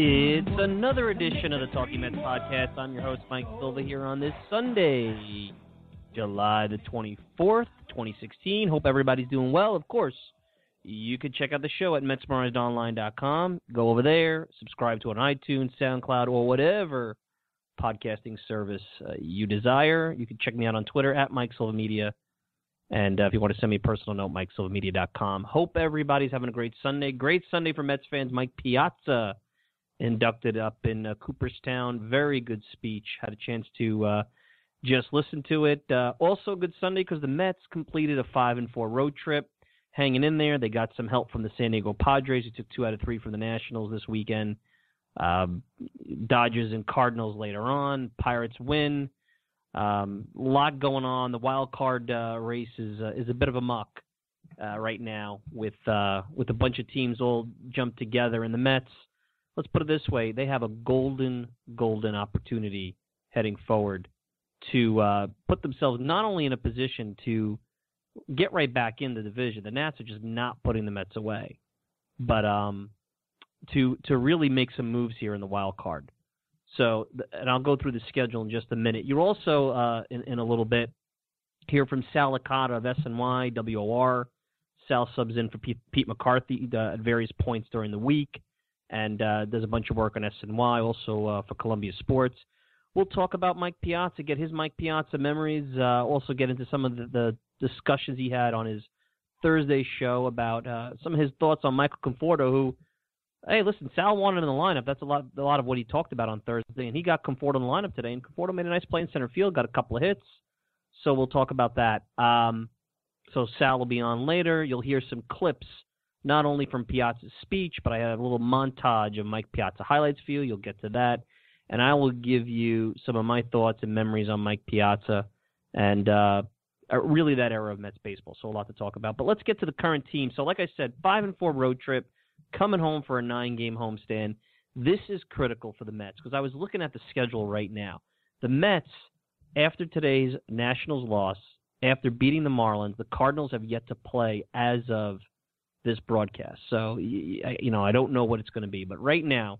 It's another edition of the Talking Mets podcast. I'm your host, Mike Silva, here on this Sunday, July the 24th, 2016. Hope everybody's doing well. Of course, you can check out the show at MetsMerizedOnline.com. Go over there, subscribe to it on iTunes, SoundCloud, or whatever podcasting service you desire. You can check me out on Twitter at Mike Silva Media. And if you want to send me a personal note, MikeSilvaMedia.com. Hope everybody's having a great Sunday. Great Sunday for Mets fans. Mike Piazza inducted up in Cooperstown. Very good speech. Had a chance to just listen to it. Also good Sunday because the Mets completed a 5-4 road trip. Hanging in there. They got some help from the San Diego Padres, who took 2 out of 3 from the Nationals this weekend. Dodgers and Cardinals later on. Pirates win. A lot going on. The wild card race is a bit of a muck right now with a bunch of teams all jumped together. And the Mets, let's put it this way, they have a golden opportunity heading forward to put themselves not only in a position to get right back in the division. The Nats are just not putting the Mets away, but to really make some moves here in the wild card. So, and I'll go through the schedule in just a minute. You'll also, in a little bit, hear from Sal Licata of SNY, WOR. Sal subs in for Pete McCarthy at various points during the week, and does a bunch of work on SNY, also for Columbia Sports. We'll talk about Mike Piazza, get his Mike Piazza memories, also get into some of the discussions he had on his Thursday show about some of his thoughts on Michael Conforto, who, hey, listen, Sal wanted in the lineup. That's a lot of what he talked about on Thursday, and he got Conforto in the lineup today, and Conforto made a nice play in center field, got a couple of hits, so we'll talk about that. So Sal will be on later. You'll hear some clips, not only from Piazza's speech, but I have a little montage of Mike Piazza highlights for you. You'll get to that, and I will give you some of my thoughts and memories on Mike Piazza and really that era of Mets baseball, so a lot to talk about. But let's get to the current team. So like I said, 5-4 road trip. Coming home for a 9-game homestand. This is critical for the Mets because I was looking at the schedule right now. The Mets, after today's Nationals loss, after beating the Marlins, the Cardinals have yet to play as of this broadcast. So, you know, I don't know what it's going to be. But right now,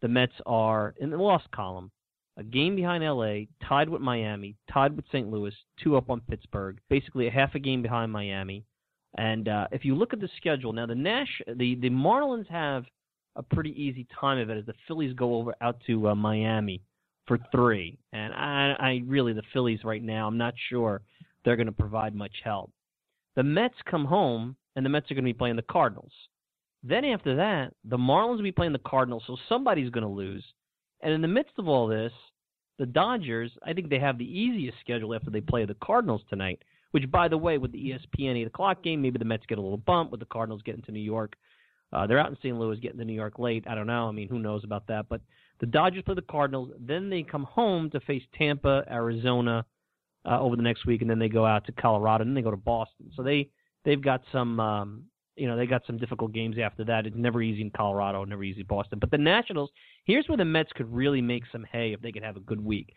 the Mets are in the loss column, a game behind L.A., tied with Miami, tied with St. Louis, 2 up on Pittsburgh, basically a half a game behind Miami. And if you look at the schedule, now the Marlins have a pretty easy time of it as the Phillies go over out to Miami for 3. And I really, the Phillies right now, I'm not sure they're going to provide much help. The Mets come home, and the Mets are going to be playing the Cardinals. Then after that, the Marlins will be playing the Cardinals, so somebody's going to lose. And in the midst of all this, the Dodgers, I think they have the easiest schedule after they play the Cardinals tonight. Which, by the way, with the ESPN 8 o'clock game, maybe the Mets get a little bump with the Cardinals getting to New York. They're out in St. Louis getting to New York late. I don't know. I mean, who knows about that? But the Dodgers play the Cardinals. Then they come home to face Tampa, Arizona over the next week, and then they go out to Colorado, and then they go to Boston. So they've got some they got some difficult games after that. It's never easy in Colorado, never easy in Boston. But the Nationals, here's where the Mets could really make some hay if they could have a good week.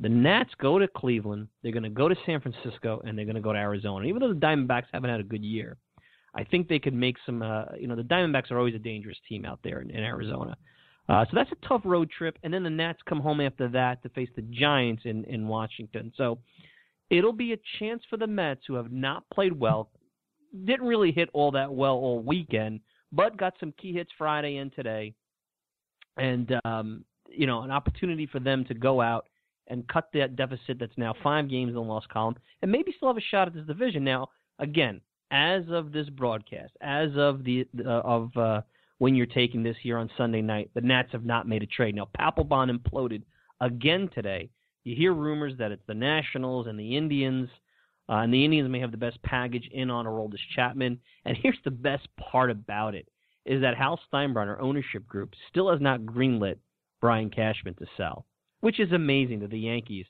The Nats go to Cleveland, they're going to go to San Francisco, and they're going to go to Arizona. Even though the Diamondbacks haven't had a good year, I think they could make some the Diamondbacks are always a dangerous team out there in Arizona. So that's a tough road trip, and then the Nats come home after that to face the Giants in Washington. So it'll be a chance for the Mets, who have not played well, didn't really hit all that well all weekend, but got some key hits Friday and today, and an opportunity for them to go out and cut that deficit that's now 5 games in the loss column, and maybe still have a shot at this division. Now, again, as of this broadcast, as of when you're taking this here on Sunday night, the Nats have not made a trade. Now, Papelbon imploded again today. You hear rumors that it's the Nationals and the Indians, and the Indians may have the best package in on Aroldis Chapman. And here's the best part about it, is that Hal Steinbrenner ownership group still has not greenlit Brian Cashman to sell. Which is amazing that the Yankees,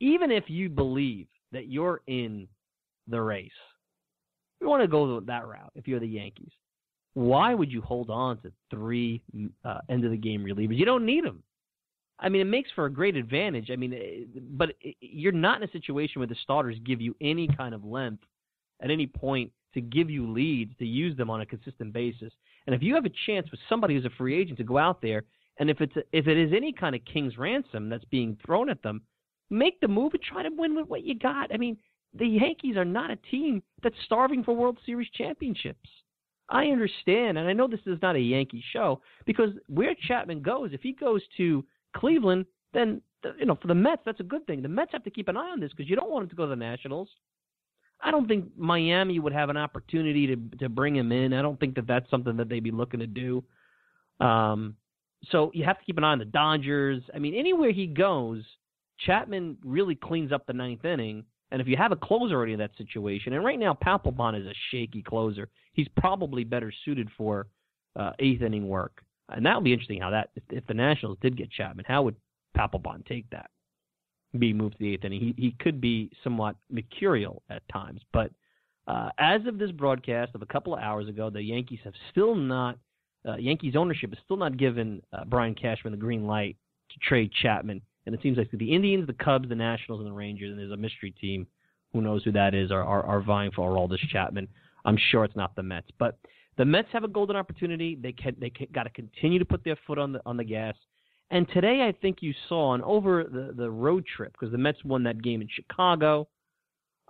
even if you believe that you're in the race, you want to go that route if you're the Yankees. Why would you hold on to 3 end-of-the-game relievers? You don't need them. I mean, it makes for a great advantage. I mean, but you're not in a situation where the starters give you any kind of length at any point to give you leads, to use them on a consistent basis. And if you have a chance with somebody who's a free agent to go out there, and if it is any kind of king's ransom that's being thrown at them, make the move and try to win with what you got. I mean, the Yankees are not a team that's starving for World Series championships. I understand, and I know this is not a Yankee show, because where Chapman goes, if he goes to Cleveland, then for the Mets, that's a good thing. The Mets have to keep an eye on this because you don't want him to go to the Nationals. I don't think Miami would have an opportunity to bring him in. I don't think that that's something that they'd be looking to do. So you have to keep an eye on the Dodgers. I mean, anywhere he goes, Chapman really cleans up the ninth inning. And if you have a closer already in that situation, and right now Papelbon is a shaky closer, he's probably better suited for eighth inning work. And that would be interesting how that, if the Nationals did get Chapman, how would Papelbon take that? Be moved to the eighth inning. He could be somewhat mercurial at times. But as of this broadcast of a couple of hours ago, the Yankees have still not, Yankees ownership has still not given Brian Cashman the green light to trade Chapman. And it seems like the Indians, the Cubs, the Nationals, and the Rangers, and there's a mystery team, who knows who that is, are vying for Aroldis Chapman. I'm sure it's not the Mets. But the Mets have a golden opportunity. They got to continue to put their foot on the gas. And today I think you saw, and over the road trip, because the Mets won that game in Chicago,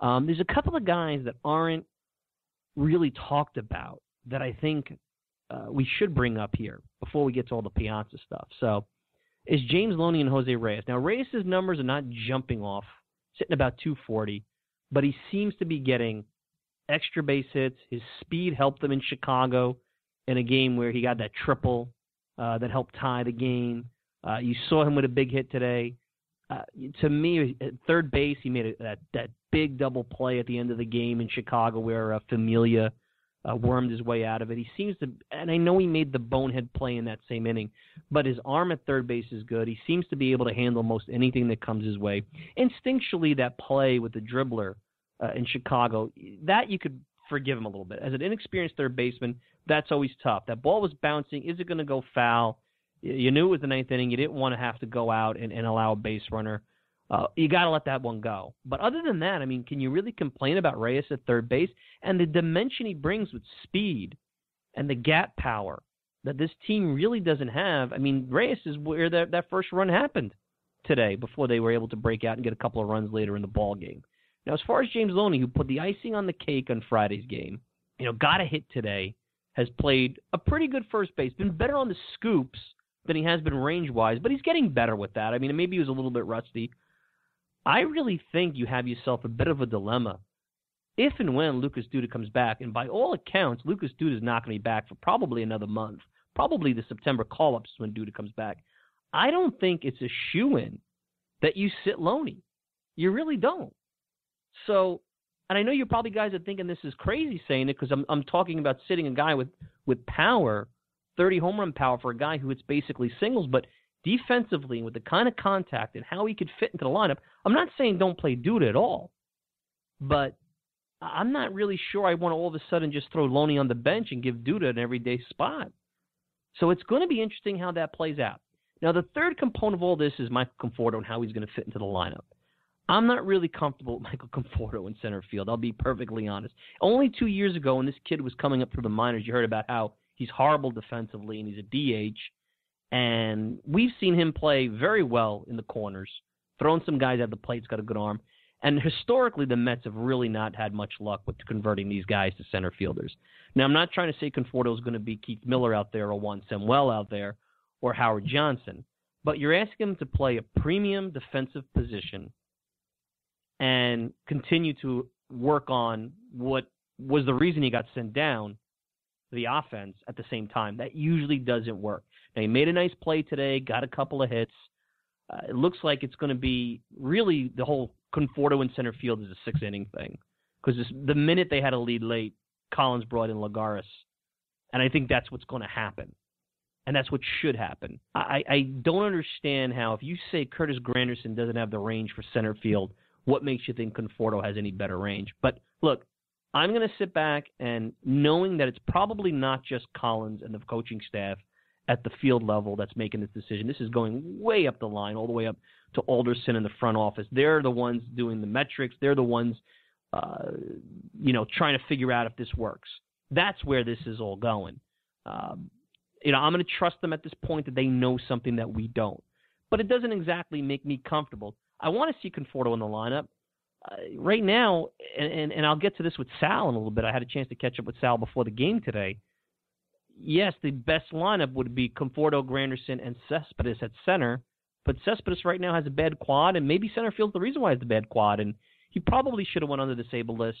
there's a couple of guys that aren't really talked about that I think we should bring up here before we get to all the Piazza stuff. So is James Loney and Jose Reyes. Now, Reyes' numbers are not jumping off, sitting about 240, but he seems to be getting extra base hits. His speed helped him in Chicago in a game where he got that triple that helped tie the game. You saw him with a big hit today. To me, at third base, he made that big double play at the end of the game in Chicago where Familia wormed his way out of it. He seems to, and I know he made the bonehead play in that same inning, but his arm at third base is good. He seems to be able to handle most anything that comes his way. Instinctually, that play with the dribbler in Chicago, that you could forgive him a little bit. As an inexperienced third baseman, that's always tough. That ball was bouncing. Is it going to go foul? You knew it was the ninth inning. You didn't want to have to go out and allow a base runner. You got to let that one go. But other than that, I mean, can you really complain about Reyes at third base? And the dimension he brings with speed and the gap power that this team really doesn't have. I mean, Reyes is where that first run happened today before they were able to break out and get a couple of runs later in the ballgame. Now, as far as James Loney, who put the icing on the cake on Friday's game, got a hit today, has played a pretty good first base, been better on the scoops than he has been range-wise, but he's getting better with that. I mean, maybe he was a little bit rusty. I really think you have yourself a bit of a dilemma if and when Lucas Duda comes back. And by all accounts, Lucas Duda is not going to be back for probably another month. Probably the September call-ups is when Duda comes back. I don't think it's a shoo-in that you sit Loney. You really don't. So, and I know you probably guys are thinking this is crazy saying it because I'm talking about sitting a guy with power, 30 home run power for a guy who hits basically singles, but defensively with the kind of contact and how he could fit into the lineup, I'm not saying don't play Duda at all, but I'm not really sure I want to all of a sudden just throw Loney on the bench and give Duda an everyday spot. So it's going to be interesting how that plays out. Now, the third component of all this is Michael Conforto and how he's going to fit into the lineup. I'm not really comfortable with Michael Conforto in center field. I'll be perfectly honest. Only 2 years ago when this kid was coming up through the minors, you heard about how he's horrible defensively and he's a DH. And we've seen him play very well in the corners, throwing some guys at the plate. He's got a good arm. And historically, the Mets have really not had much luck with converting these guys to center fielders. Now, I'm not trying to say Conforto is going to be Keith Miller out there or Juan Samuel out there or Howard Johnson, but you're asking him to play a premium defensive position and continue to work on what was the reason he got sent down, the offense, at the same time. That usually doesn't work. Now, he made a nice play today, got a couple of hits. It looks like it's going to be really the whole Conforto in center field is a six-inning thing because the minute they had a lead late, Collins brought in Lagares, and I think that's what's going to happen, and that's what should happen. I don't understand how if you say Curtis Granderson doesn't have the range for center field, what makes you think Conforto has any better range? But look, I'm going to sit back and knowing that it's probably not just Collins and the coaching staff at the field level that's making this decision. This is going way up the line, all the way up to Alderson in the front office. They're the ones doing the metrics. They're the ones, trying to figure out if this works. That's where this is all going. I'm going to trust them at this point that they know something that we don't. But it doesn't exactly make me comfortable. I want to see Conforto in the lineup. Right now, and I'll get to this with Sal in a little bit. I had a chance to catch up with Sal before the game today. Yes, the best lineup would be Conforto, Granderson, and Cespedes at center. But Cespedes right now has a bad quad, and maybe center field's the reason why it's a bad quad. And he probably should have went on the disabled list.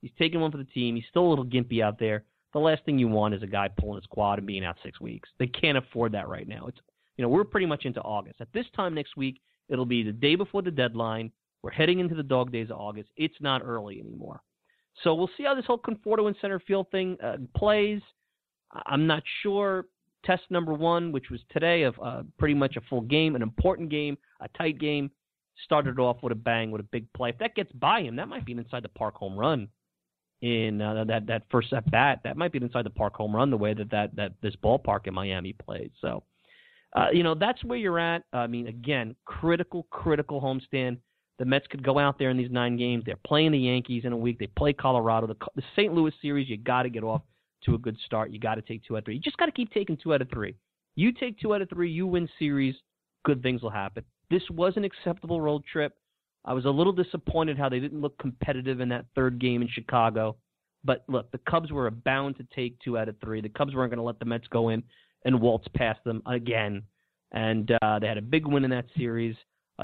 He's taking one for the team. He's still a little gimpy out there. The last thing you want is a guy pulling his quad and being out 6 weeks. They can't afford that right now. It's we're pretty much into August. At this time next week, it'll be the day before the deadline. We're heading into the dog days of August. It's not early anymore. So we'll see how this whole Conforto and center field thing plays. I'm not sure. Test number one, which was today, of pretty much a full game, an important game, a tight game, started off with a bang, with a big play. If that gets by him, that might be an inside-the-park home run in that first at bat. That might be an inside-the-park home run the way that this ballpark in Miami plays. So, that's where you're at. I mean, again, critical homestand. The Mets could go out there in these 9 games. They're playing the Yankees in a week. They play Colorado. The St. Louis series, you got to get off to a good start. You got to take 2 out of 3. You just got to keep taking 2 out of 3. You take 2 out of 3, you win series, good things will happen. This was an acceptable road trip. I was a little disappointed how they didn't look competitive in that third game in Chicago. But look, the Cubs were bound to take 2 out of 3. The Cubs weren't going to let the Mets go in and waltz past them again. And they had a big win in that series.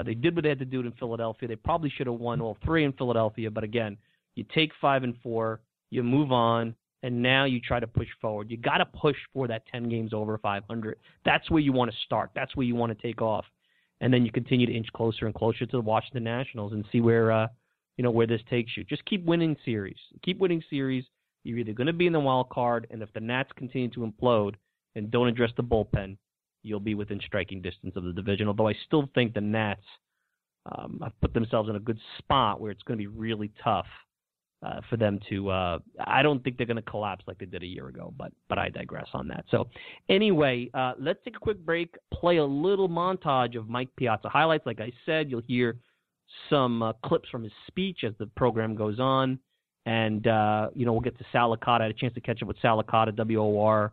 They did what they had to do in Philadelphia. They probably should have won all 3 in Philadelphia. But again, you take 5 and 4, you move on, and now you try to push forward. You got to push for that 10 games over 500. That's where you want to start. That's where you want to take off. And then you continue to inch closer and closer to the Washington Nationals and see where where this takes you. Just keep winning series. Keep winning series. You're either going to be in the wild card, and if the Nats continue to implode and don't address the bullpen, you'll be within striking distance of the division, although I still think the Nats have put themselves in a good spot where it's going to be really tough for them to I don't think they're going to collapse like they did a year ago, but I digress on that. So anyway, let's take a quick break, play a little montage of Mike Piazza highlights. Like I said, you'll hear some clips from his speech as the program goes on, and we'll get to Sal Licata. I had a chance to catch up with Sal Licata, WOR,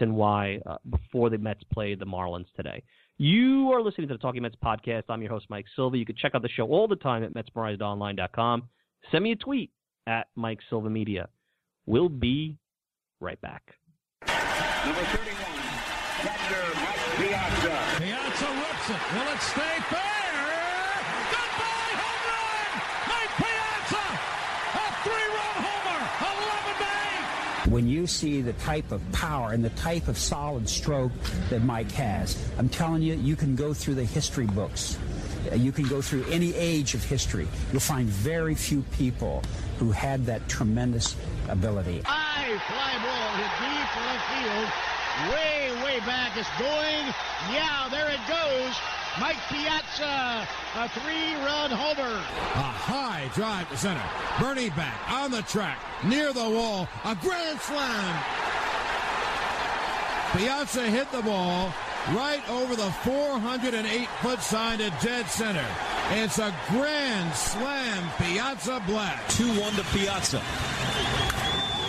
SNY, before the Mets played the Marlins today. You are listening to the Talking Mets podcast. I'm your host, Mike Silva. You can check out the show all the time at MetsMerizedOnline.com. Send me a tweet at Mike Silva Media. We'll be right back. Number 31, catcher Mike Piazza. Piazza rips it. Will it stay fair? Goodbye, home run! Mike Piazza, a 3-run homer, 11-8. When you see the type of power and the type of solid stroke that Mike has, I'm telling you, you can go through the history books. You can go through any age of history. You'll find very few people who had that tremendous ability. High fly ball hit deep left field. Way back. It's going. Yeah, there it goes. Mike Piazza, a 3-run homer. A high drive to center. Bernie back on the track, near the wall. A grand slam. Piazza hit the ball right over the 408-foot side to dead center. It's a grand slam, Piazza Black. 2-1 to Piazza.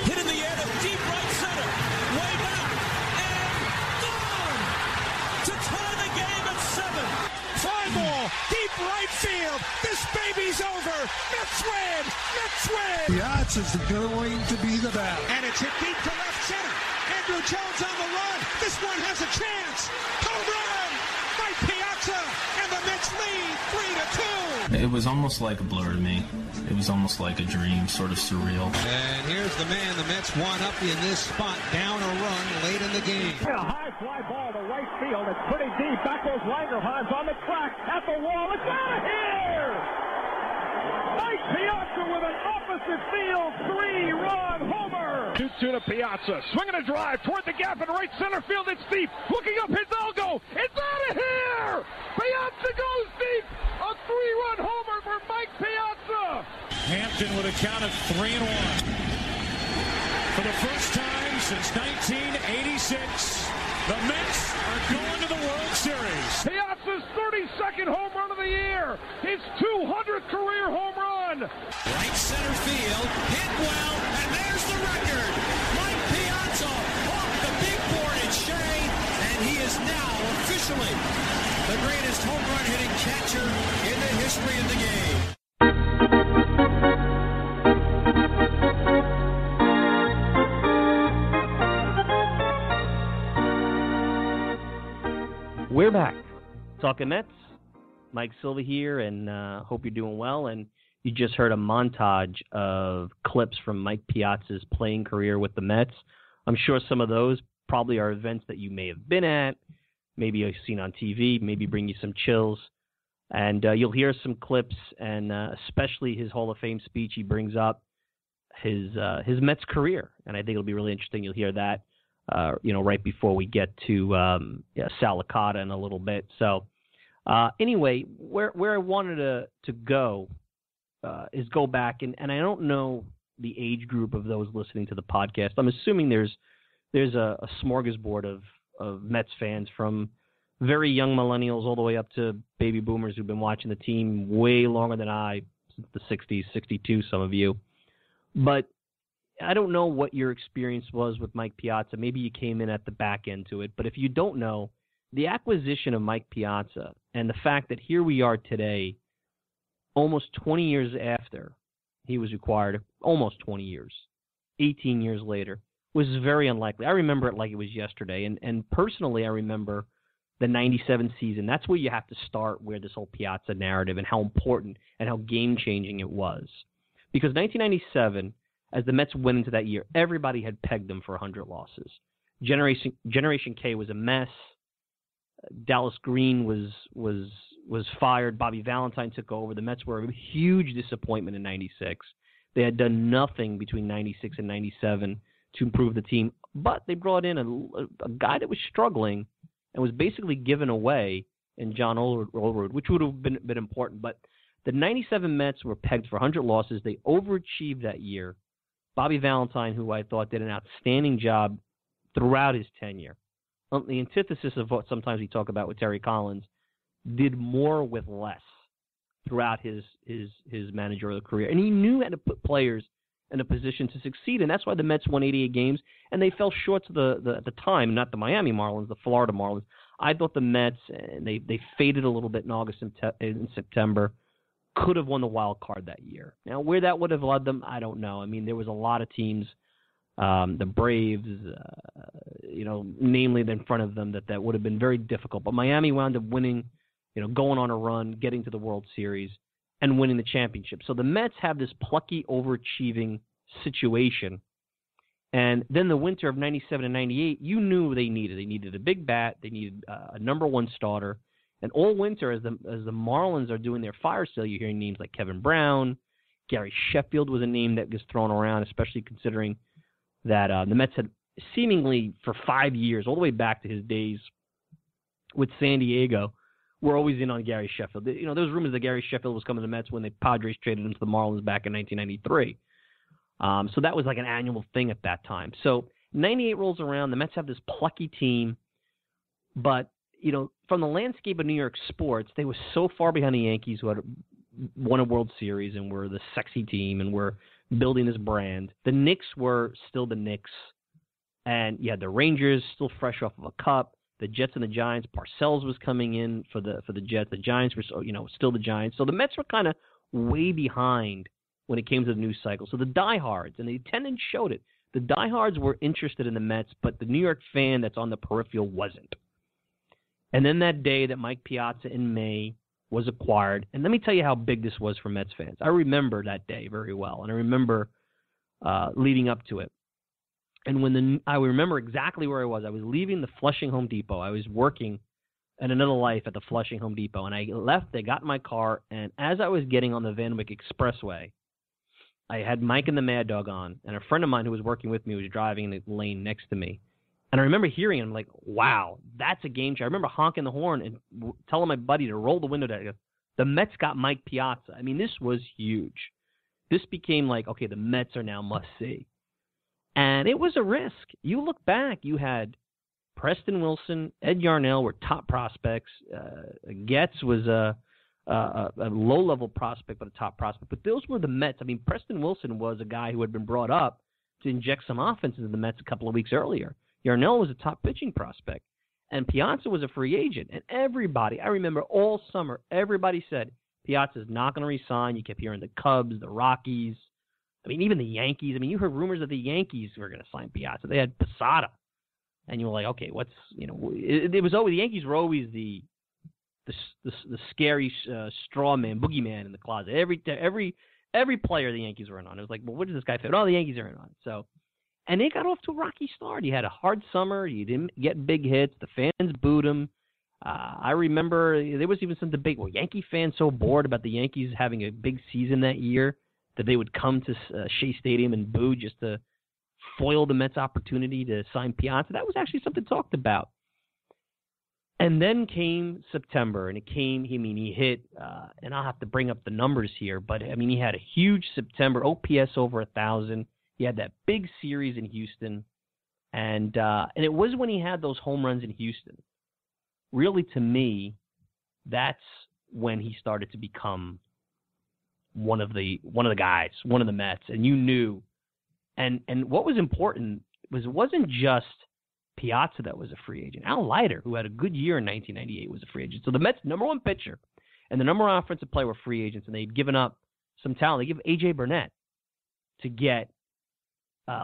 Hit in the air to deep right center. Way back. And gone! To tie the game at 7. Fly ball, deep right field. This baby's over. Mets win! Mets win! Piazza's going to be the bat. And it's hit deep to left center. Andrew Jones on the run. This one has a chance. Home run by Piazza, and the Mets lead 3-2. It was almost like a blur to me. It was almost like a dream, sort of surreal. And here's the man the Mets want up in this spot. Down a run late in the game. A high fly ball to right field. It's pretty deep. Back goes Langerhans on the track. At the wall. It's out of here! Mike Piazza with an opposite field 3-run homer. 2-2 to Piazza. Swinging a drive toward the gap in right center field. It's deep. Looking up Hidalgo. It's out of here! Piazza goes deep. A 3-run homer for Mike Piazza. Hampton with a count of 3-1. For the first time since 1986, the Mets are going to the World Series. Piazza's 32nd home run of the year. His 200th career home run. Right center field, hit well, and there's the record. Mike Piazza off the We're back talking Mets. Mike Silva here, and hope you're doing well. And you just heard a montage of clips from Mike Piazza's playing career with the Mets. I'm sure some of those probably are events that you may have been at, maybe you've seen on TV, maybe bring you some chills. And you'll hear some clips, and especially his Hall of Fame speech. He brings up his Mets career, and I think it'll be really interesting. You'll hear that, right before we get to Sal Licata in a little bit. So anyway, where I wanted to go is go back, and I don't know the age group of those listening to the podcast. I'm assuming there's a smorgasbord of Mets fans, from very young millennials all the way up to baby boomers who've been watching the team way longer than I, since the 60s, 62, some of you. But I don't know what your experience was with Mike Piazza. Maybe you came in at the back end to it. But if you don't know, the acquisition of Mike Piazza and the fact that here we are today, almost 20 years after he was acquired, almost 20 years, 18 years later, was very unlikely. I remember it like it was yesterday. And personally, I remember the 97 season. That's where you have to start, where this whole Piazza narrative and how important and how game-changing it was. Because 1997, as the Mets went into that year, everybody had pegged them for 100 losses. Generation K was a mess. Dallas Green was fired. Bobby Valentine took over. The Mets were a huge disappointment in 96. They had done nothing between 96 and 97 to improve the team, but they brought in a guy that was struggling and was basically given away in John Olerud, which would have been important. But the 97 Mets were pegged for 100 losses. They overachieved that year. Bobby Valentine, who I thought did an outstanding job throughout his tenure, the antithesis of what sometimes we talk about with Terry Collins, did more with less throughout his managerial career. And he knew how to put players in a position to succeed, and that's why the Mets won 88 games, and they fell short to the at the time, not the Miami Marlins, the Florida Marlins. I thought the Mets, and they faded a little bit in August and in September, could have won the wild card that year. Now, where that would have led them, I don't know. I mean, there was a lot of teams, the Braves, namely in front of them, that would have been very difficult. But Miami wound up winning, going on a run, getting to the World Series, and winning the championship. So the Mets have this plucky, overachieving situation. And then the winter of 97 and 98, you knew they needed. They needed a big bat. They needed a number one starter. And all winter, as the Marlins are doing their fire sale, you're hearing names like Kevin Brown. Gary Sheffield was a name that gets thrown around, especially considering that the Mets had seemingly for 5 years, all the way back to his days with San Diego, we're always in on Gary Sheffield. There was rumors that Gary Sheffield was coming to the Mets when the Padres traded him to the Marlins back in 1993. So that was like an annual thing at that time. So 98 rolls around. The Mets have this plucky team. But, from the landscape of New York sports, they were so far behind the Yankees, who had won a World Series and were the sexy team and were building this brand. The Knicks were still the Knicks. And you had the Rangers still fresh off of a cup. The Jets and the Giants, Parcells was coming in for the Jets. The Giants were still the Giants. So the Mets were kind of way behind when it came to the news cycle. So the diehards, and the attendance showed it, the diehards were interested in the Mets, but the New York fan that's on the peripheral wasn't. And then that day that Mike Piazza in May was acquired, and let me tell you how big this was for Mets fans. I remember that day very well, and I remember leading up to it. And I remember exactly where I was. I was leaving the Flushing Home Depot. I was working in another life at the Flushing Home Depot. And I left, I got in my car, and as I was getting on the Vanwick Expressway, I had Mike and the Mad Dog on. And a friend of mine who was working with me was driving in the lane next to me. And I remember hearing him like, wow, that's a game changer. I remember honking the horn and telling my buddy to roll the window down. I go, the Mets got Mike Piazza. I mean, this was huge. This became like, okay, the Mets are now must-see. And it was a risk. You look back, you had Preston Wilson, Ed Yarnell were top prospects. Goetz was a low-level prospect, but a top prospect. But those were the Mets. I mean, Preston Wilson was a guy who had been brought up to inject some offense into the Mets a couple of weeks earlier. Yarnell was a top pitching prospect. And Piazza was a free agent. And everybody, I remember all summer, everybody said, Piazza's not going to resign. You kept hearing the Cubs, the Rockies. I mean, even the Yankees. I mean, you heard rumors that the Yankees were going to sign Piazza. They had Posada. and you were like, okay, what's, you know, it was always, the Yankees were always the scary straw man, boogeyman in the closet. Every player the Yankees were in on. It was like, well, what does this guy fit? Oh, the Yankees are in on. So, and they got off to a rocky start. He had a hard summer. He didn't get big hits. The fans booed him. I remember there was even some debate, were Yankee fans so bored about the Yankees having a big season that year that they would come to Shea Stadium and boo just to foil the Mets' opportunity to sign Piazza. That was actually something talked about. And then came September, and it came, I mean, he hit, and I'll have to bring up the numbers here, but, I mean, he had a huge September, OPS over 1,000. He had that big series in Houston, and it was when he had those home runs in Houston. Really, to me, that's when he started to become one of the guys, one of the Mets, and you knew. And what was important was it wasn't just Piazza that was a free agent. Al Leiter, who had a good year in 1998, was a free agent. So the Mets' number one pitcher and the number one offensive player were free agents, and they'd given up some talent. They gave A.J. Burnett to get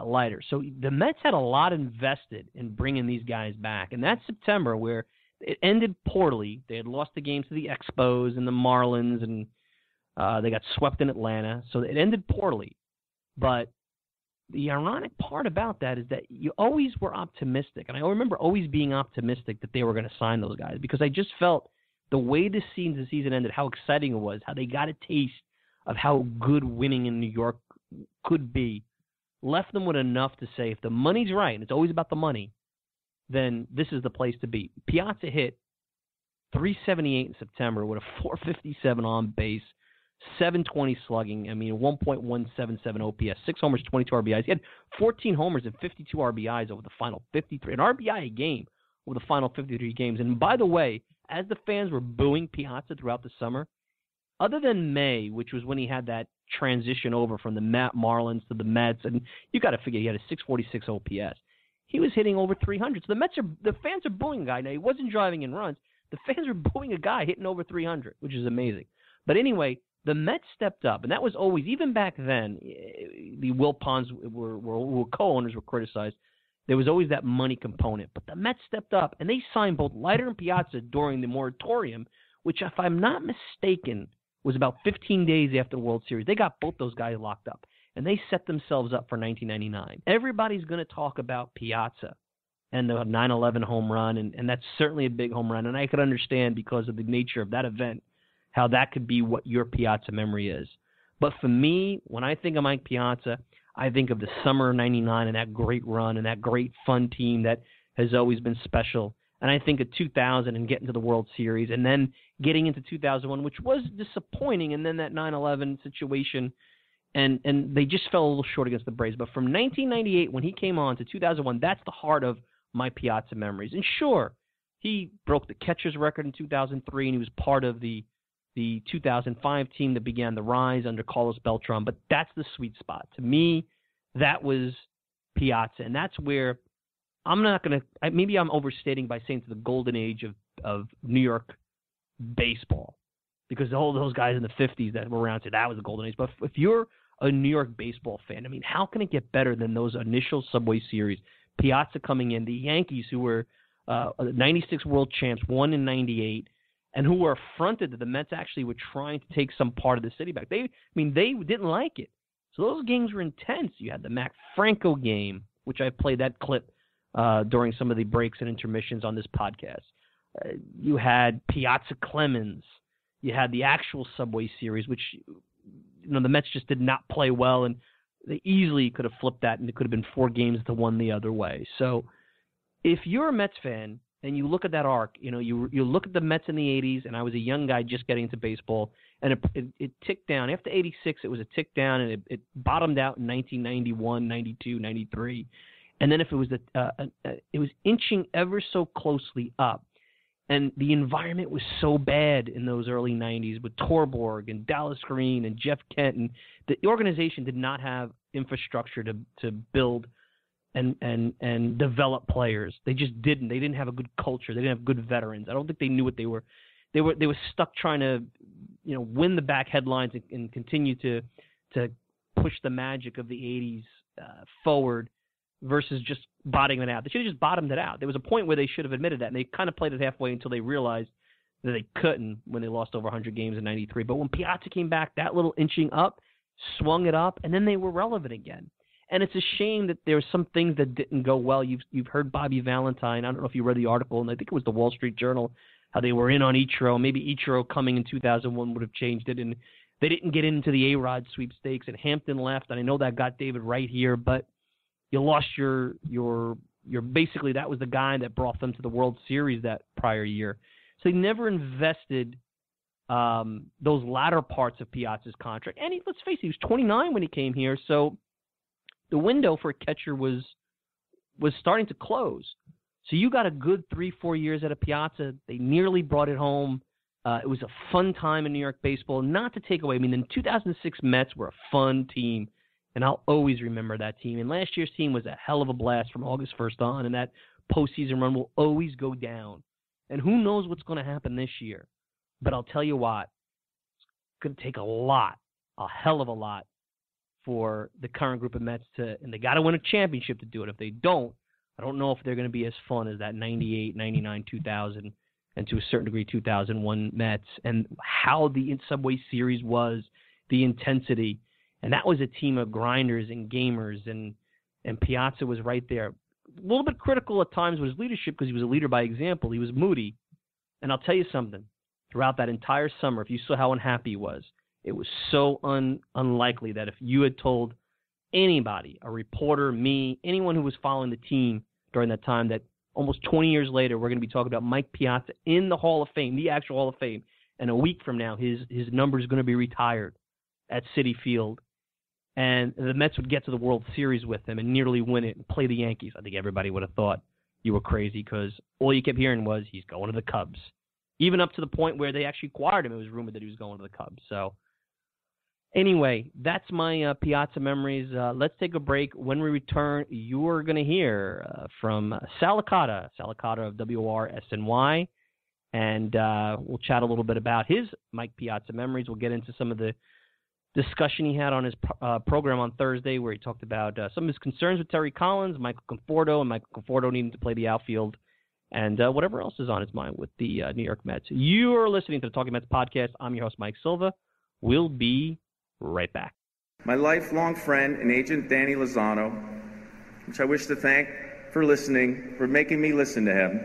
Leiter. So the Mets had a lot invested in bringing these guys back. And that's September where it ended poorly. They had lost the games to the Expos and the Marlins, and they got swept in Atlanta. So it ended poorly. But the ironic part about that is that you always were optimistic. And I remember always being optimistic that they were going to sign those guys because I just felt the way the season ended, how exciting it was, how they got a taste of how good winning in New York could be, left them with enough to say if the money's right, and it's always about the money, then this is the place to be. Piazza hit 378 in September with a 457 on base, 720 slugging, 1.177 OPS, 6 homers, 22 RBIs. He had 14 homers and 52 RBIs over the final 53, an RBI a game over the final 53 games. And by the way, as the fans were booing Piazza throughout the summer, other than May, which was when he had that transition over from the Marlins to the Mets, and you got to figure he had a 646 OPS. He was hitting over 300. So the fans are booing a guy. Now, he wasn't driving in runs. The fans are booing a guy hitting over 300, which is amazing. But anyway, the Mets stepped up, and that was always, even back then, the Wilpons were co-owners, were criticized. There was always that money component, but the Mets stepped up, and they signed both Leiter and Piazza during the moratorium, which, if I'm not mistaken, was about 15 days after the World Series. They got both those guys locked up, and they set themselves up for 1999. Everybody's going to talk about Piazza and the 9/11 home run, and that's certainly a big home run, and I could understand because of the nature of that event how that could be what your Piazza memory is. But for me, when I think of Mike Piazza, I think of the summer of 99 and that great run and that great fun team that has always been special. And I think of 2000 and getting to the World Series and then getting into 2001, which was disappointing, and then that 9/11 situation. And they just fell a little short against the Braves. But from 1998, when he came on, to 2001, that's the heart of my Piazza memories. And sure, he broke the catcher's record in 2003, and he was part of the 2005 team that began the rise under Carlos Beltran, but that's the sweet spot. To me, that was Piazza, and that's where I'm not going to – maybe I'm overstating by saying to the golden age of New York baseball, because all those guys in the 50s that were around said that was the golden age. But if you're a New York baseball fan, how can it get better than those initial Subway Series? Piazza coming in, the Yankees, who were 96 world champs, won in 98, and who were affronted that the Mets actually were trying to take some part of the city back. They didn't like it. So those games were intense. You had the Mac Franco game, which I played that clip during some of the breaks and intermissions on this podcast. You had Piazza Clemens. You had the actual Subway Series, which the Mets just did not play well, and they easily could have flipped that, and it could have been 4 games to 1 the other way. So if you're a Mets fan, and you look at that arc, you look at the Mets in the 80s, and I was a young guy just getting into baseball, and it ticked down. After 86, it was a tick down, and it bottomed out in 1991, 92, 93. And then it was inching ever so closely up. And the environment was so bad in those early 90s with Torborg and Dallas Green and Jeff Kent, and the organization did not have infrastructure to build and develop players. They just didn't. They didn't have a good culture. They didn't have good veterans. I don't think they knew what they were. They were stuck trying to, win the back headlines and continue to push the magic of the 80s forward versus just botting it out. They should have just bottomed it out. There was a point where they should have admitted that, and they kind of played it halfway until they realized that they couldn't when they lost over 100 games in 93. But when Piazza came back, that little inching up, swung it up, and then they were relevant again. And it's a shame that there were some things that didn't go well. You've heard Bobby Valentine. I don't know if you read the article, and I think it was the Wall Street Journal, how they were in on Ichiro. Maybe Ichiro coming in 2001 would have changed it, and they didn't get into the A-Rod sweepstakes, and Hampton left, and I know that got David Wright here, but you lost your basically that was the guy that brought them to the World Series that prior year. So they never invested those latter parts of Piazza's contract. And let's face it, he was 29 when he came here, so the window for a catcher was starting to close. So you got a good 3-4 years out of Piazza. They nearly brought it home. It was a fun time in New York baseball. Not to take away, I mean, the 2006 Mets were a fun team, and I'll always remember that team. And last year's team was a hell of a blast from August 1st on, and that postseason run will always go down. And who knows what's going to happen this year. But I'll tell you what, it's going to take a lot, a hell of a lot, for the current group of Mets to, and they got to win a championship to do it. If they don't, I don't know if they're going to be as fun as that 98, 99, 2000, and to a certain degree 2001 Mets, and how the Subway Series was, the intensity. And that was a team of grinders and gamers, and Piazza was right there. A little bit critical at times with his leadership because he was a leader by example. He was moody. And I'll tell you something, throughout that entire summer, if you saw how unhappy he was, it was so unlikely that if you had told anybody, a reporter, me, anyone who was following the team during that time, that almost 20 years later we're going to be talking about Mike Piazza in the Hall of Fame, the actual Hall of Fame, and a week from now his number is going to be retired at Citi Field, and the Mets would get to the World Series with him and nearly win it and play the Yankees. I think everybody would have thought you were crazy because all you kept hearing was he's going to the Cubs, even up to the point where they actually acquired him. It was rumored that he was going to the Cubs, so... Anyway, that's my Piazza memories. Let's take a break. When we return, you're going to hear from Sal Licata, Sal Licata of WOR SNY, and we'll chat a little bit about his Mike Piazza memories. We'll get into some of the discussion he had on his program on Thursday where he talked about some of his concerns with Terry Collins, Michael Conforto, and Michael Conforto needing to play the outfield, and whatever else is on his mind with the New York Mets. You're listening to the Talking Mets podcast. I'm your host, Mike Silva. We'll be right back. My lifelong friend and agent Danny Lozano, which I wish to thank for listening, for making me listen to him,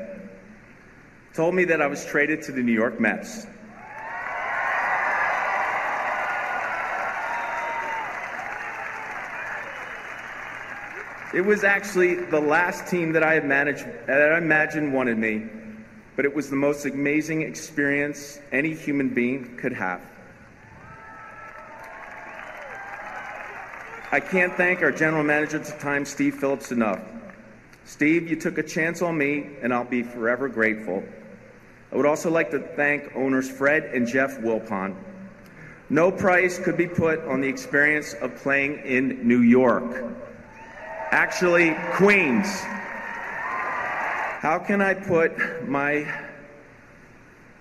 told me that I was traded to the New York Mets. It was actually the last team that I had managed that I imagined wanted me, but it was the most amazing experience any human being could have. I can't thank our general manager at the time, Steve Phillips, enough. Steve, you took a chance on me, and I'll be forever grateful. I would also like to thank owners Fred and Jeff Wilpon. No price could be put on the experience of playing in New York. Actually, Queens. How can I put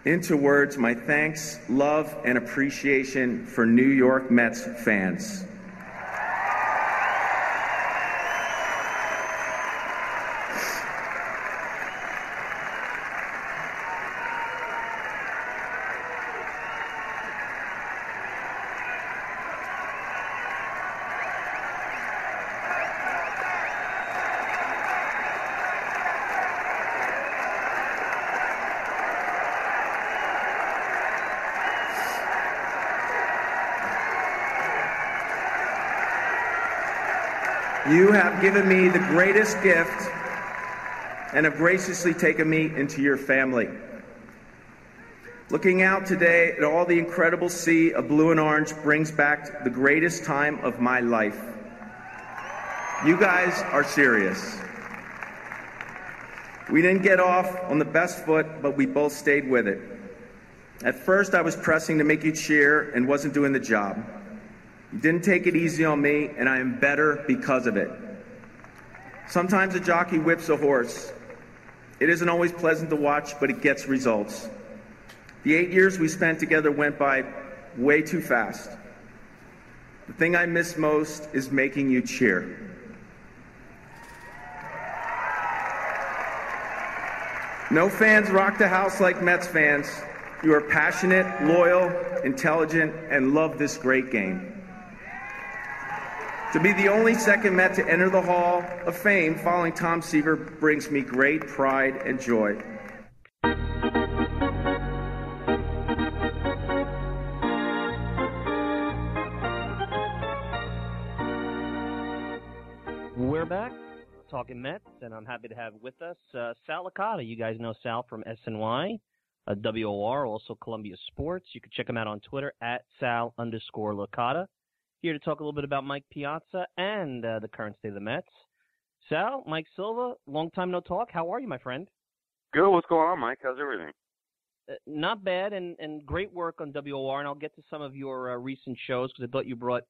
into words my thanks, love, and appreciation for New York Mets fans? You have given me the greatest gift and have graciously taken me into your family. Looking out today at all the incredible sea of blue and orange brings back the greatest time of my life. You guys are serious. We didn't get off on the best foot, but we both stayed with it. At first, I was pressing to make you cheer and wasn't doing the job. You didn't take it easy on me, and I am better because of it. Sometimes a jockey whips a horse. It isn't always pleasant to watch, but it gets results. The 8 years we spent together went by way too fast. The thing I miss most is making you cheer. No fans rock the house like Mets fans. You are passionate, loyal, intelligent, and love this great game. To be the only second Met to enter the Hall of Fame following Tom Seaver brings me great pride and joy. We're back talking Mets, and I'm happy to have with us Sal Licata. You guys know Sal from SNY, WOR, also Columbia Sports. You can check him out on Twitter at Sal_Licata. Here to talk a little bit about Mike Piazza and the current state of the Mets. Sal, Mike Silva, long time no talk. How are you, my friend? Good. What's going on, Mike? How's everything? Not bad, and great work on WOR, and I'll get to some of your recent shows because I thought you brought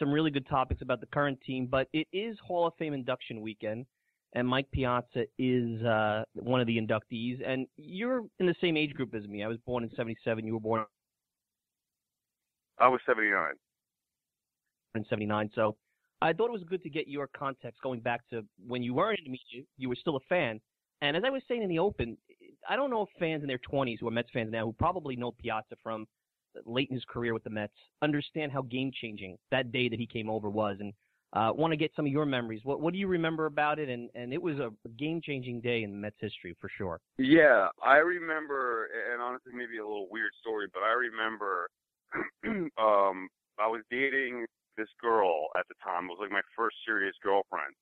some really good topics about the current team, but it is Hall of Fame induction weekend, and Mike Piazza is one of the inductees, and you're in the same age group as me. I was born in 77. You were born... I was 79. In 79, so I thought it was good to get your context going back to when you weren't in the media, you were still a fan. And as I was saying in the open, I don't know if fans in their 20s who are Mets fans now, who probably know Piazza from late in his career with the Mets, understand how game-changing that day that he came over was. And I want to get some of your memories. What do you remember about it? And it was a game-changing day in Mets history for sure. Yeah, I remember, and honestly maybe a little weird story, but I remember I was dating this girl at the time. It was like my first serious girlfriend.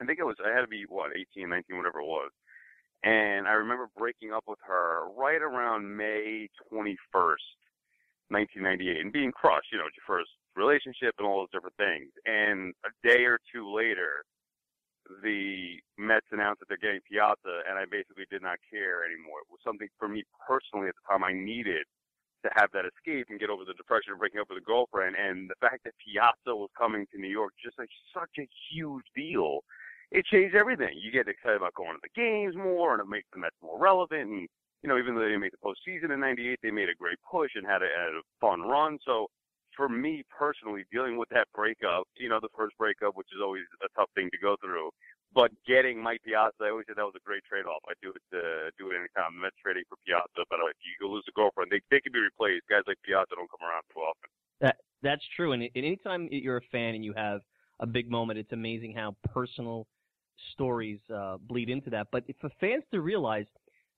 I think I had to be, 18, 19, whatever it was. And I remember breaking up with her right around May 21st, 1998, and being crushed, it's your first relationship and all those different things. And a day or two later, the Mets announced that they're getting Piazza, and I basically did not care anymore. It was something for me personally at the time I needed to have that escape and get over the depression of breaking up with a girlfriend. And the fact that Piazza was coming to New York, just like such a huge deal, it changed everything. You get excited about going to the games more, and it makes the Mets more relevant. And, even though they didn't make the postseason in 98, they made a great push and had a fun run. So for me personally, dealing with that breakup, the first breakup, which is always a tough thing to go through, but getting Mike Piazza, I always said that was a great trade-off. I do it any time. The Mets trading for Piazza, but if you lose a girlfriend, they can be replaced. Guys like Piazza don't come around too often. That's true. And any time you're a fan and you have a big moment, it's amazing how personal stories bleed into that. But for fans to realize,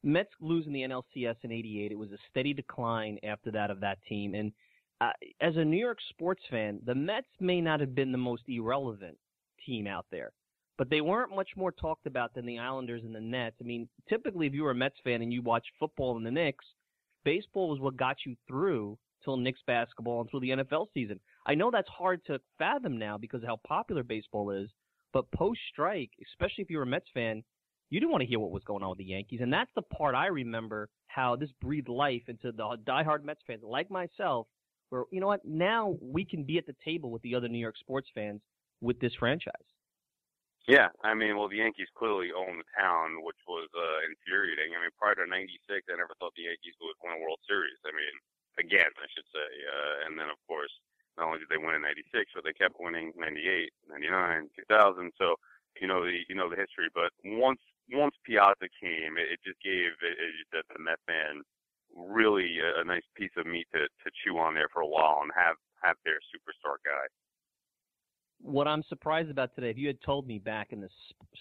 Mets losing the NLCS in '88, it was a steady decline after that of that team. And as a New York sports fan, the Mets may not have been the most irrelevant team out there, but they weren't much more talked about than the Islanders and the Nets. I mean, typically if you were a Mets fan and you watched football and the Knicks, baseball was what got you through till Knicks basketball and through the NFL season. I know that's hard to fathom now because of how popular baseball is, but post-strike, especially if you were a Mets fan, you didn't want to hear what was going on with the Yankees. And that's the part I remember, how this breathed life into the diehard Mets fans like myself, where, you know what, now we can be at the table with the other New York sports fans with this franchise. Yeah, the Yankees clearly owned the town, which was infuriating. Prior to 96, I never thought the Yankees would win a World Series. Again, I should say. And then, of course, not only did they win in 96, but they kept winning 98, 99, 2000. So, the history. But once Piazza came, it just gave the Mets fan really a nice piece of meat to chew on there for a while and have their superstar guy. What I'm surprised about today, if you had told me back in the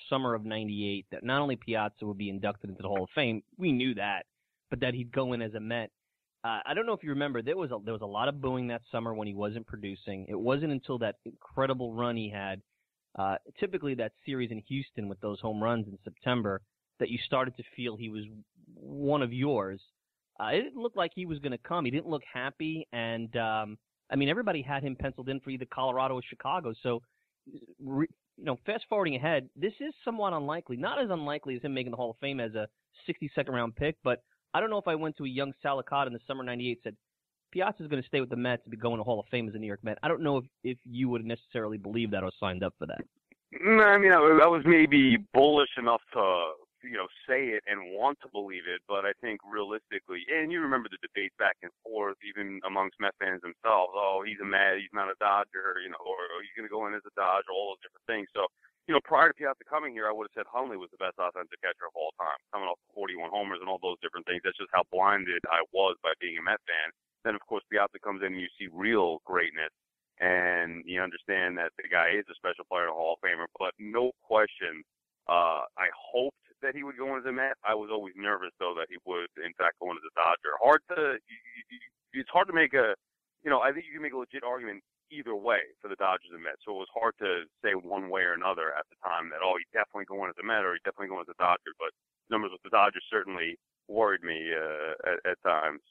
summer of 98 that not only Piazza would be inducted into the Hall of Fame, we knew that, but that he'd go in as a Met. I don't know if you remember, there was a lot of booing that summer when he wasn't producing. It wasn't until that incredible run he had, typically that series in Houston with those home runs in September, that you started to feel he was one of yours. It didn't look like he was going to come. He didn't look happy, and everybody had him penciled in for either Colorado or Chicago. So, fast forwarding ahead, this is somewhat unlikely. Not as unlikely as him making the Hall of Fame as a 62nd round pick, but I don't know if I went to a young Sal Licata in the summer of 98 and said, Piazza's going to stay with the Mets and be going to Hall of Fame as a New York Met. I don't know if you would necessarily believe that or signed up for that. No, I was maybe bullish enough to say it and want to believe it, but I think realistically, and you remember the debates back and forth, even amongst Mets fans themselves, he's a Met, he's not a Dodger, or he's going to go in as a Dodger, all those different things. So, you know, prior to Piazza coming here, I would have said Hundley was the best offensive catcher of all time, coming off 41 homers and all those different things. That's just how blinded I was by being a Met fan. Then, of course, Piazza comes in and you see real greatness, and you understand that the guy is a special player and a Hall of Famer. But no question, I hoped that he would go into the Met. I was always nervous, though, that he would, in fact, go into the Dodger. It's hard to make a, you know, I think you can make a legit argument either way for the Dodgers and Mets. So it was hard to say one way or another at the time that, oh, he's definitely going to the Met or he's definitely going to the Dodgers. But numbers with the Dodgers certainly worried me at times.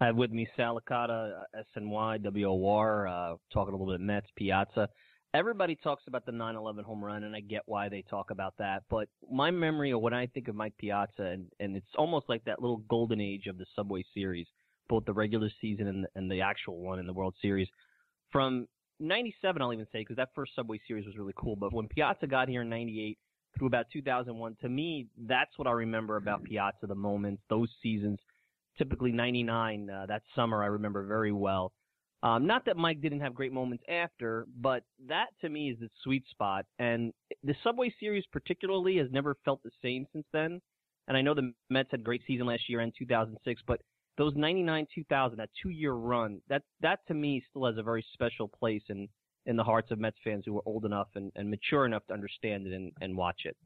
I have with me Sal Licata, SNY, WOR, talking a little bit of Mets, Piazza. Everybody talks about the 9/11 home run, and I get why they talk about that. But my memory of when I think of Mike Piazza, and it's almost like that little golden age of the Subway Series, both the regular season and the actual one in the World Series. From 97, I'll even say, because that first Subway Series was really cool. But when Piazza got here in 98 through about 2001, to me, that's what I remember about Piazza, the moments, those seasons. Typically 99, that summer I remember very well. Not that Mike didn't have great moments after, but that to me is the sweet spot. And the Subway Series particularly has never felt the same since then. And I know the Mets had a great season last year in 2006, but those 99-2000, that two-year run, that to me still has a very special place in the hearts of Mets fans who are old enough and mature enough to understand it and watch it.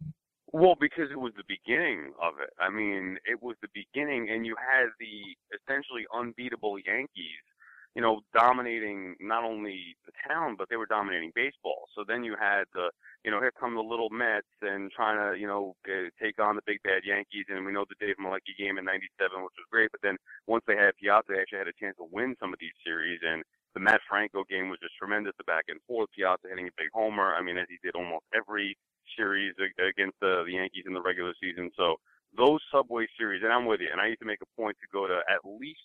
Well, because it was the beginning of it. I mean, it was the beginning, and you had the essentially unbeatable Yankees, you know, dominating not only the town, but they were dominating baseball. So then you had the, you know, here come the little Mets and trying to, you know, take on the big bad Yankees. And we know the Dave Malecki game in 97, which was great. But then once they had Piazza, they actually had a chance to win some of these series. And the Matt Franco game was just tremendous, the back and forth. Piazza hitting a big homer, I mean, as he did almost every series against the Yankees in the regular season. So those Subway Series, and I'm with you, and I used to make a point to go to at least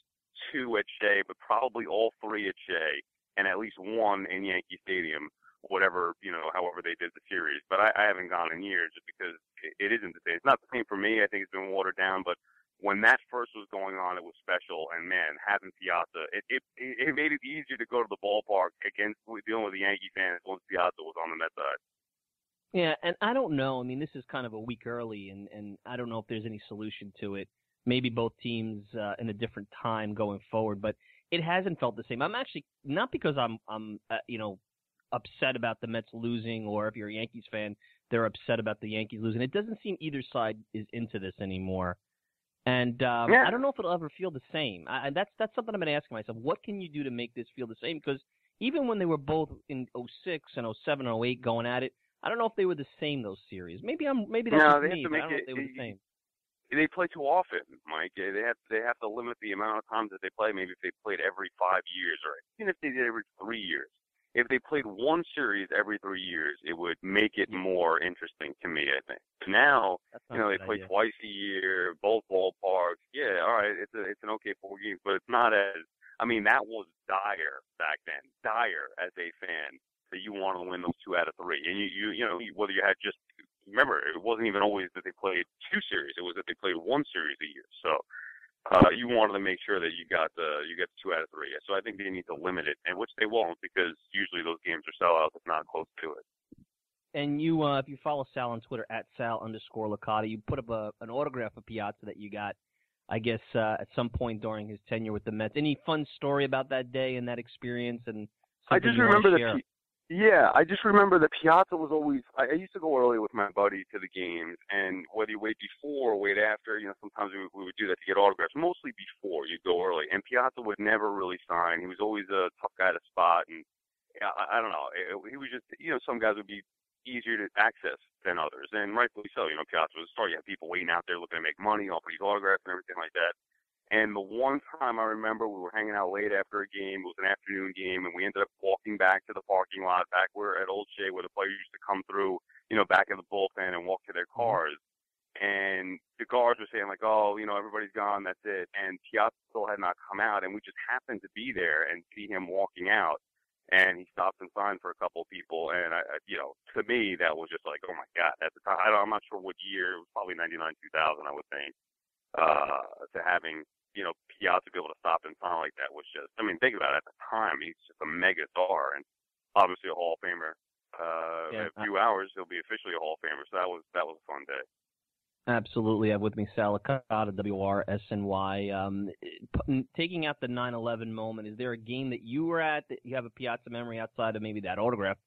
two at Shea, but probably all three at Shea, and at least one in Yankee Stadium, whatever, you know, however they did the series. But I haven't gone in years just because it isn't the same. It's not the same for me. I think it's been watered down, but when that first was going on, it was special. And, man, having Piazza, it made it easier to go to the ballpark against dealing with the Yankee fans once Piazza was on the Mets side. Yeah, and I don't know. I mean, this is kind of a week early, and I don't know if there's any solution to it. Maybe both teams in a different time going forward, but it hasn't felt the same. I'm actually not because I'm you know, upset about the Mets losing, or if you're a Yankees fan, they're upset about the Yankees losing. It doesn't seem either side is into this anymore, and yeah. I don't know if it'll ever feel the same. That's something I've been asking myself. What can you do to make this feel the same? Because even when they were both in 06 and 07 and 08 going at it, I don't know if they were the same, those series. Maybe that's no, me, but I don't know if they were the same. They play too often, Mike. They have to limit the amount of times that they play. Maybe if they played every 5 years, or even if they did every 3 years. If they played one series every 3 years, it would make it more interesting to me, I think. Now, you know, they play twice a year, both ballparks. Yeah, all right, it's an okay 4 games, but it's not as – I mean, that was dire back then, dire as a fan. That you want to win those 2 out of 3, and you know, whether you had just remember, it wasn't even always that they played 2 series; it was that they played 1 series a year. So you wanted to make sure that you got the 2 out of 3. So I think they need to limit it, and which they won't, because usually those games are sellouts, if not close to it. And you, if you follow Sal on Twitter @Sal_Licata, you put up an autograph of Piazza that you got, I guess, at some point during his tenure with the Mets. Any fun story about that day and that experience? And I just remember that. Yeah, I just remember that Piazza was always – I used to go early with my buddy to the games, and whether you wait before or wait after, you know, sometimes we would do that to get autographs. Mostly before, you'd go early, and Piazza would never really sign. He was always a tough guy to spot, and I don't know. He was just – you know, some guys would be easier to access than others, and rightfully so. You know, Piazza was a star. You had people waiting out there looking to make money off of these autographs and everything like that. And the one time I remember we were hanging out late after a game, it was an afternoon game, and we ended up walking back to the parking lot, back where at Old Shea, where the players used to come through, you know, back in the bullpen and walk to their cars. And the guards were saying, like, oh, you know, everybody's gone, that's it. And Piazza still had not come out, and we just happened to be there and see him walking out. And he stopped and signed for a couple of people. And, I, you know, to me, that was just like, oh, my God. At the time, I'm not sure what year. It was probably 99, 2000, I would think. To having, you know, Piazza be able to stop and sign like that was just, I mean, think about it. At the time, he's just a mega star and obviously a Hall of Famer. in a few hours, he'll be officially a Hall of Famer. So that was a fun day. Absolutely. I have with me Sal Licata, WOR, SNY. Taking out the 9/11 moment, is there a game that you were at that you have a Piazza memory outside of maybe that autograph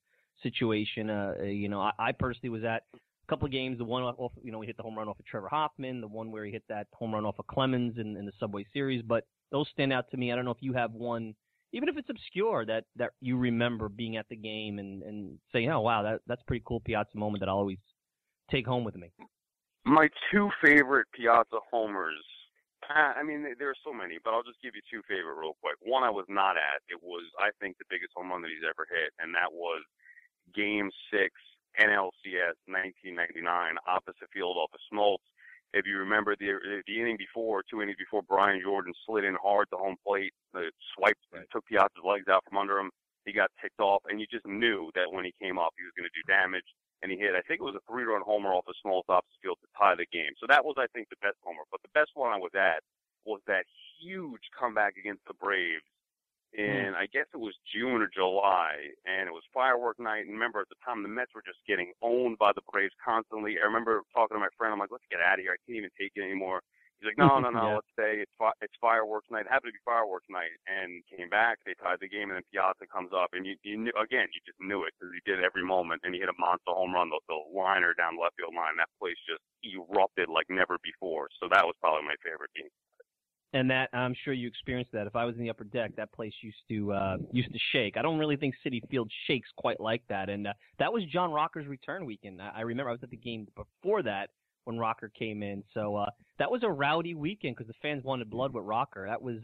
situation? I personally was at a couple of games. The one off, we hit the home run off of Trevor Hoffman, the one where he hit that home run off of Clemens in the Subway Series. But those stand out to me. I don't know if you have one, even if it's obscure, that you remember being at the game and saying, oh, wow, that's a pretty cool Piazza moment that I'll always take home with me. My two favorite Piazza homers, there are so many, but I'll just give you two favorite real quick. One I was not at. It was, I think, the biggest home run that he's ever hit, and that was Game 6, NLCS, 1999, opposite field off of Smoltz. If you remember, the inning before, two innings before, Brian Jordan slid in hard to home plate, swiped, took Piazza's legs out from under him. He got ticked off, and you just knew that when he came up, he was going to do damage. And he hit, I think it was a 3-run homer off a small opposite field to tie the game. So that was, I think, the best homer. But the best one I was at was that huge comeback against the Braves in, I guess it was June or July, and it was firework night. And remember, at the time, the Mets were just getting owned by the Braves constantly. I remember talking to my friend. I'm like, let's get out of here. I can't even take it anymore. He's like, no, let's stay. It's fireworks night. It happened to be fireworks night. And came back. They tied the game, and then Piazza comes up. And you just knew it because he did every moment. And he hit a monster home run, the liner down left field line. That place just erupted like never before. So that was probably my favorite game. And that, I'm sure you experienced that. If I was in the upper deck, that place used to shake. I don't really think Citi Field shakes quite like that. And that was John Rocker's return weekend. I remember I was at the game before that when Rocker came in. So that was a rowdy weekend because the fans wanted blood with Rocker. That was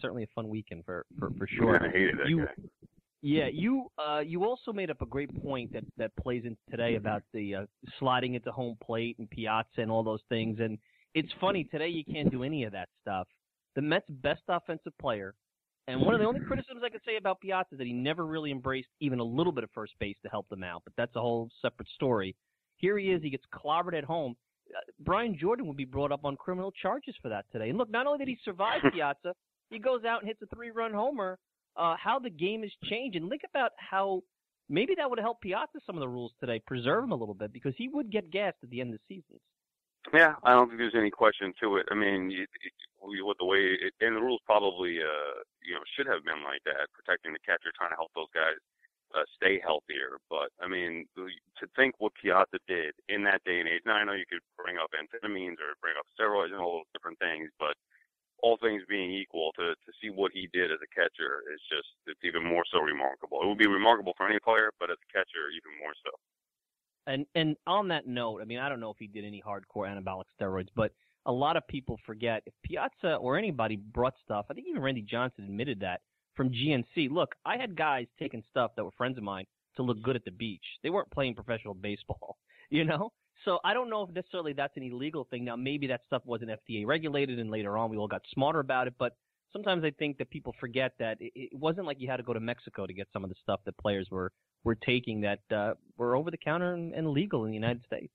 certainly a fun weekend for sure. Yeah, I hated that guy. Yeah, you also made up a great point that plays into today about the sliding into home plate and Piazza and all those things. And it's funny, today you can't do any of that stuff. The Mets' best offensive player, and one of the only criticisms I could say about Piazza is that he never really embraced even a little bit of first base to help them out, but that's a whole separate story. Here he is, he gets clobbered at home. Brian Jordan would be brought up on criminal charges for that today. And look, not only did he survive Piazza, he goes out and hits a 3-run homer. How the game has changed. And think about how maybe that would help Piazza, some of the rules today, preserve him a little bit, because he would get gassed at the end of the season. Yeah, I don't think there's any question to it. I mean, with the way – and the rules probably should have been like that, protecting the catcher, trying to help those guys stay healthier. But, I mean, to think what Piazza did in that day and age – now, I know you could bring up amphetamines or bring up steroids and all those different things, but all things being equal, to see what he did as a catcher is just – it's even more so remarkable. It would be remarkable for any player, but as a catcher, even more so. And on that note, I mean, I don't know if he did any hardcore anabolic steroids, but a lot of people forget if Piazza or anybody brought stuff, I think even Randy Johnson admitted that, from GNC. Look, I had guys taking stuff that were friends of mine to look good at the beach. They weren't playing professional baseball, So I don't know if necessarily that's an illegal thing. Now, maybe that stuff wasn't FDA regulated, and later on we all got smarter about it, but sometimes I think that people forget that it wasn't like you had to go to Mexico to get some of the stuff that players were taking that were over the counter and legal in the United States.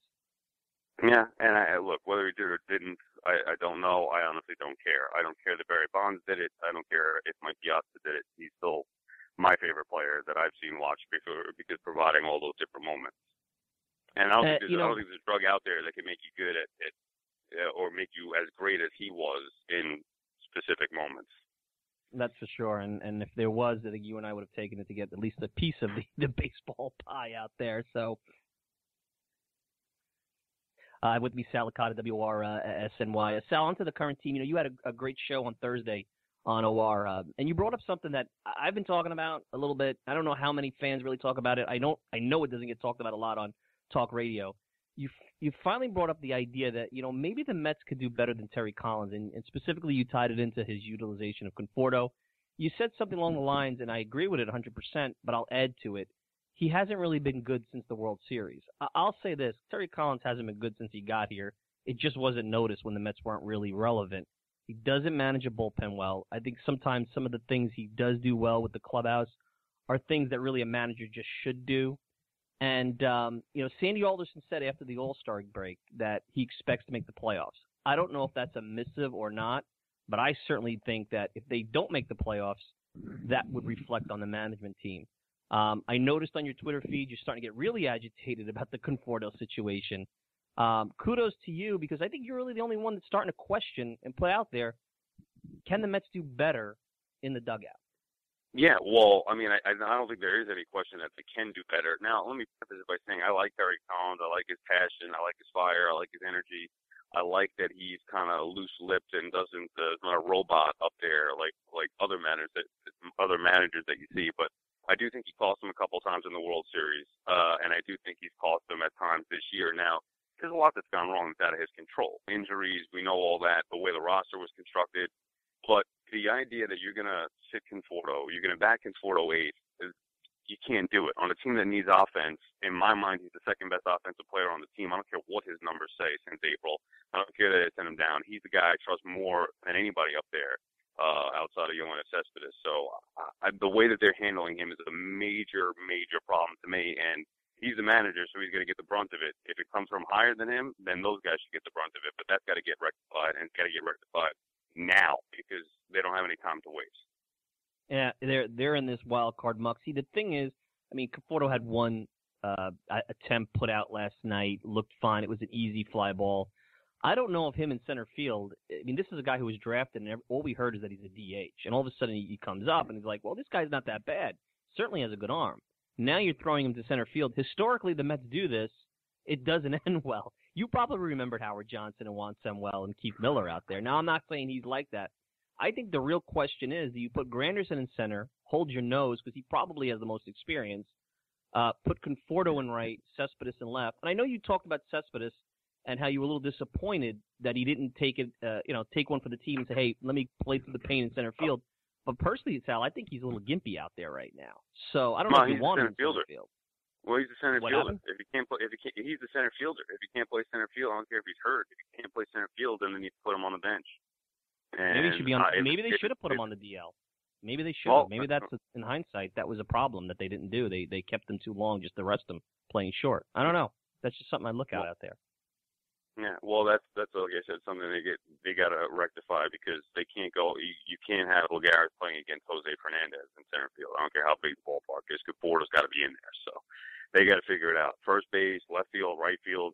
Yeah, and look, whether he did or didn't, I don't know. I honestly don't care. I don't care that Barry Bonds did it. I don't care if Mike Piazza did it. He's still my favorite player that I've seen watch because providing all those different moments. And I don't think there's a drug out there that can make you good at it or make you as great as he was in specific moments. That's for sure, and if there was, I think you and I would have taken it to get at least a piece of the baseball pie out there. So, with me, Sal Licata, WOR, SNY. Sal, onto the current team. You had a great show on Thursday on OR, and you brought up something that I've been talking about a little bit. I don't know how many fans really talk about it. I know it doesn't get talked about a lot on talk radio. You finally brought up the idea that, maybe the Mets could do better than Terry Collins, and specifically you tied it into his utilization of Conforto. You said something along the lines, and I agree with it 100%, but I'll add to it, he hasn't really been good since the World Series. I'll say this, Terry Collins hasn't been good since he got here. It just wasn't noticed when the Mets weren't really relevant. He doesn't manage a bullpen well. I think sometimes some of the things he does do well with the clubhouse are things that really a manager just should do. And, Sandy Alderson said after the All-Star break that he expects to make the playoffs. I don't know if that's a missive or not, but I certainly think that if they don't make the playoffs, that would reflect on the management team. I noticed on your Twitter feed you're starting to get really agitated about the Conforto situation. Kudos to you, because I think you're really the only one that's starting to question and put out there, can the Mets do better in the dugout? Yeah, well, I mean, I don't think there is any question that they can do better. Now, let me preface it by saying I like Terry Collins. I like his passion. I like his fire. I like his energy. I like that he's kind of loose-lipped and doesn't is not a robot up there like other managers that you see. But I do think he cost him a couple times in the World Series, and I do think he's cost him at times this year. Now, there's a lot that's gone wrong that's out of his control. Injuries, we know all that, the way the roster was constructed. But the idea that you're going to sit Conforto, you're going to back Conforto 8, you can't do it. On a team that needs offense, in my mind, he's the second-best offensive player on the team. I don't care what his numbers say since April. I don't care that they sent him down. He's the guy I trust more than anybody up there outside of Yoenis Cespedes. So the way that they're handling him is a major, major problem to me. And he's the manager, so he's going to get the brunt of it. If it comes from higher than him, then those guys should get the brunt of it. But that's got to get rectified, and it's got to get rectified now because they don't have any time to waste. Yeah, they're in this wild card muck. See, the thing is, I mean, Conforto had one attempt put out last night, looked fine. It was an easy fly ball. I don't know if him in center field. I mean, this is a guy who was drafted, and all we heard is that he's a DH. And all of a sudden, he comes up, and he's like, well, this guy's not that bad. Certainly has a good arm. Now you're throwing him to center field. Historically, the Mets do this. It doesn't end well. You probably remembered Howard Johnson and Juan Samuel and Keith Miller out there. Now, I'm not saying he's like that. I think the real question is, do you put Granderson in center, hold your nose, because he probably has the most experience, put Conforto in right, Cespedes in left. And I know you talked about Cespedes and how you were a little disappointed that he didn't take it, take one for the team and say, hey, let me play through the pain in center field. But personally, Sal, I think he's a little gimpy out there right now. So I don't know if you want him in center field. Well, he's the center fielder. If he can't play, he's the center fielder. If he can't play center field, I don't care if he's hurt. If he can't play center field, then they need to put him on the bench. And maybe he should be on. Maybe they should have put him on the DL. Maybe they should. Well, maybe that's in hindsight that was a problem that they didn't do. They kept him too long, just to rest him playing short. I don't know. That's just something I look out there. Yeah, well, that's like I said, something they gotta rectify because they can't go. You can't have Lagares playing against Jose Fernandez in center field. I don't care how big the ballpark is. Conforto's got to be in there, so they got to figure it out. First base, left field, right field.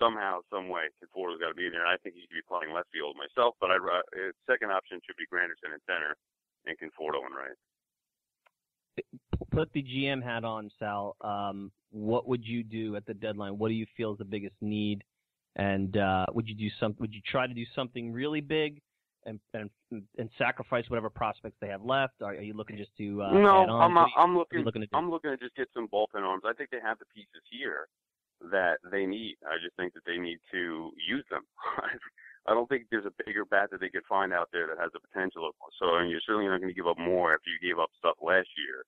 Somehow, some way, Conforto's got to be in there. And I think he should be playing left field myself, but his second option should be Granderson in center and Conforto in right. Put the GM hat on, Sal. What would you do at the deadline? What do you feel is the biggest need? And would you try to do something really big and sacrifice whatever prospects they have left? Are you looking just to add on? I'm looking to just get some bullpen arms. I think they have the pieces here that they need. I just think that they need to use them. I don't think there's a bigger bat that they could find out there that has the potential of one. So, and you're certainly not going to give up more after you gave up stuff last year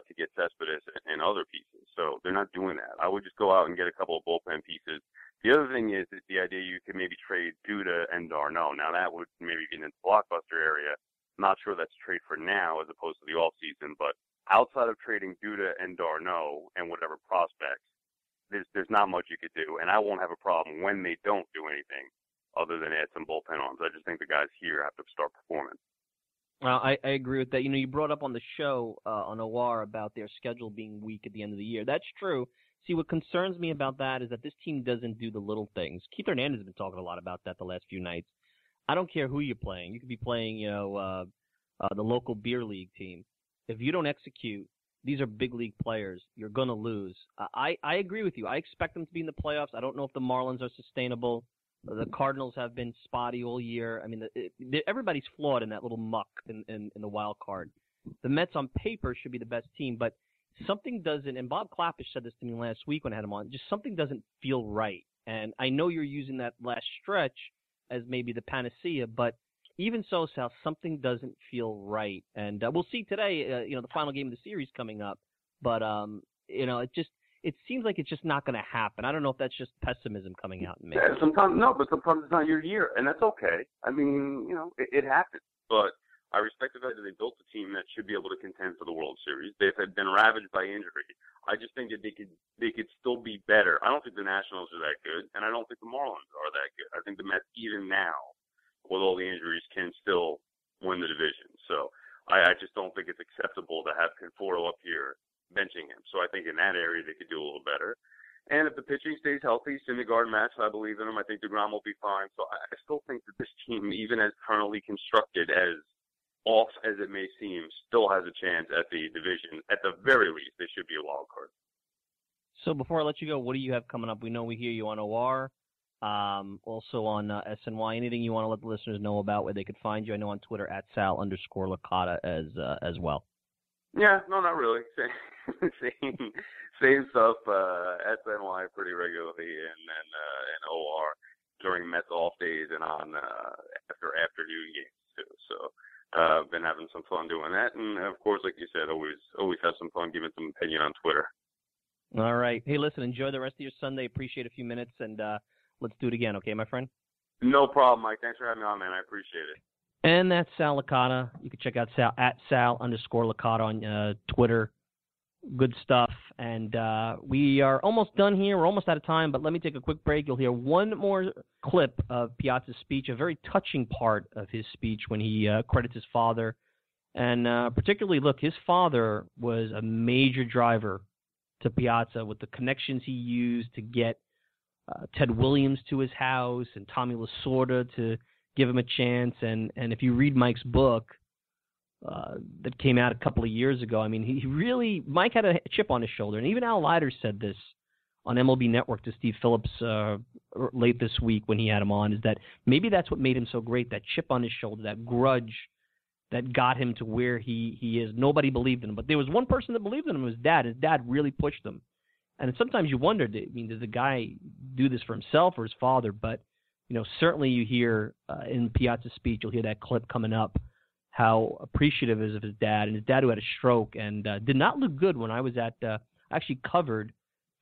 to get Cespedes and other pieces. So they're not doing that. I would just go out and get a couple of bullpen pieces. The other thing is the idea you could maybe trade Duda and Darno. Now that would maybe get into the blockbuster area. I'm not sure that's a trade for now as opposed to the offseason, but outside of trading Duda and Darno and whatever prospects, there's not much you could do, and I won't have a problem when they don't do anything other than add some bullpen arms. I just think the guys here have to start performing. Well, I agree with that. You know, you brought up on the show on OR about their schedule being weak at the end of the year. That's true. See, what concerns me about that is that this team doesn't do the little things. Keith Hernandez has been talking a lot about that the last few nights. I don't care who you're playing. You could be playing, the local beer league team. If you don't execute, these are big league players. You're going to lose. I agree with you. I expect them to be in the playoffs. I don't know if the Marlins are sustainable. The Cardinals have been spotty all year. I mean, everybody's flawed in that little muck in the wild card. The Mets on paper should be the best team, but something doesn't, and Bob Klappisch said this to me last week when I had him on, just something doesn't feel right. And I know you're using that last stretch as maybe the panacea, but even so, Sal, something doesn't feel right. And we'll see today, the final game of the series coming up. But, it seems like it's just not going to happen. I don't know if that's just pessimism coming out in me. Yeah, sometimes it's not your year, and that's okay. I mean, it happens. But I respect the fact that they built a team that should be able to contend for the World Series. They've been ravaged by injury. I just think that they could still be better. I don't think the Nationals are that good, and I don't think the Marlins are that good. I think the Mets, even now, with all the injuries, can still win the division. So I just don't think it's acceptable to have Conforto up here benching him. So I think in that area they could do a little better. And if the pitching stays healthy, Syndergaard match, I believe in him. I think DeGrom will be fine. So I still think that this team, even as currently constructed, as off as it may seem, still has a chance at the division. At the very least, they should be a wild card. So before I let you go, what do you have coming up? We know we hear you on OR, also on SNY. Anything you want to let the listeners know about where they could find you? I know on Twitter at @Sal_Licata as well. Yeah, no, not really. Same stuff. SNY pretty regularly, and OR during Mets off days and on after afternoon games too. So I've been having some fun doing that, and of course, like you said, always have some fun giving some opinion on Twitter. All right. Hey, listen, enjoy the rest of your Sunday. Appreciate a few minutes, and let's do it again, okay, my friend? No problem, Mike. Thanks for having me on, man. I appreciate it. And that's Sal Licata. You can check out Sal at @Sal_Licata on Twitter. Good stuff. And we are almost done here. We're almost out of time, but let me take a quick break. You'll hear one more clip of Piazza's speech, a very touching part of his speech when he credits his father. And particularly, look, his father was a major driver to Piazza with the connections he used to get Ted Williams to his house and Tommy Lasorda to give him a chance. And if you read Mike's book that came out a couple of years ago, I mean, Mike had a chip on his shoulder. And even Al Leiter said this on MLB Network to Steve Phillips late this week when he had him on, is that maybe that's what made him so great, that chip on his shoulder, that grudge that got him to where he is. Nobody believed in him. But there was one person that believed in him, it was Dad. His dad really pushed him. And sometimes you wonder, does the guy do this for himself or his father? But, certainly you hear in Piazza's speech, you'll hear that clip coming up, how appreciative is of his dad. And his dad who had a stroke and did not look good when I was at actually covered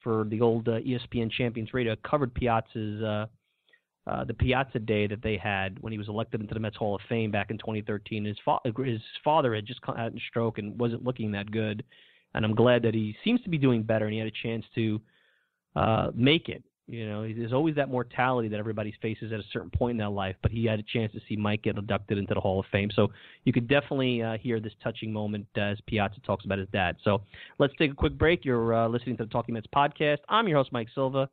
for the old ESPN Champions Radio, covered Piazza's the Piazza Day that they had when he was elected into the Mets Hall of Fame back in 2013. His father had just had a stroke and wasn't looking that good, and I'm glad that he seems to be doing better and he had a chance to make it. There's always that mortality that everybody faces at a certain point in their life, but he had a chance to see Mike get inducted into the Hall of Fame. So you could definitely hear this touching moment as Piazza talks about his dad. So let's take a quick break. You're listening to the Talking Mets podcast. I'm your host, Mike Silva.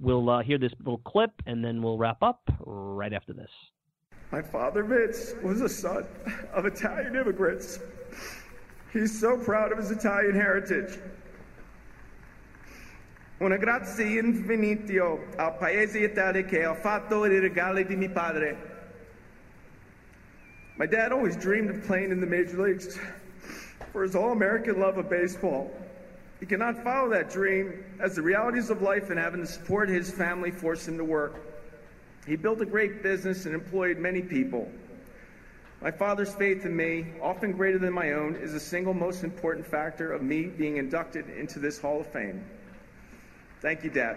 We'll hear this little clip, and then we'll wrap up right after this. My father, Vince, was a son of Italian immigrants. He's so proud of his Italian heritage. Una grazie infinito al paese Italia che ho fatto i regali di mio padre. My dad always dreamed of playing in the major leagues for his all-American love of baseball. He cannot follow that dream as the realities of life and having to support his family forced him to work. He built a great business and employed many people. My father's faith in me, often greater than my own, is the single most important factor of me being inducted into this Hall of Fame. Thank you, Dad.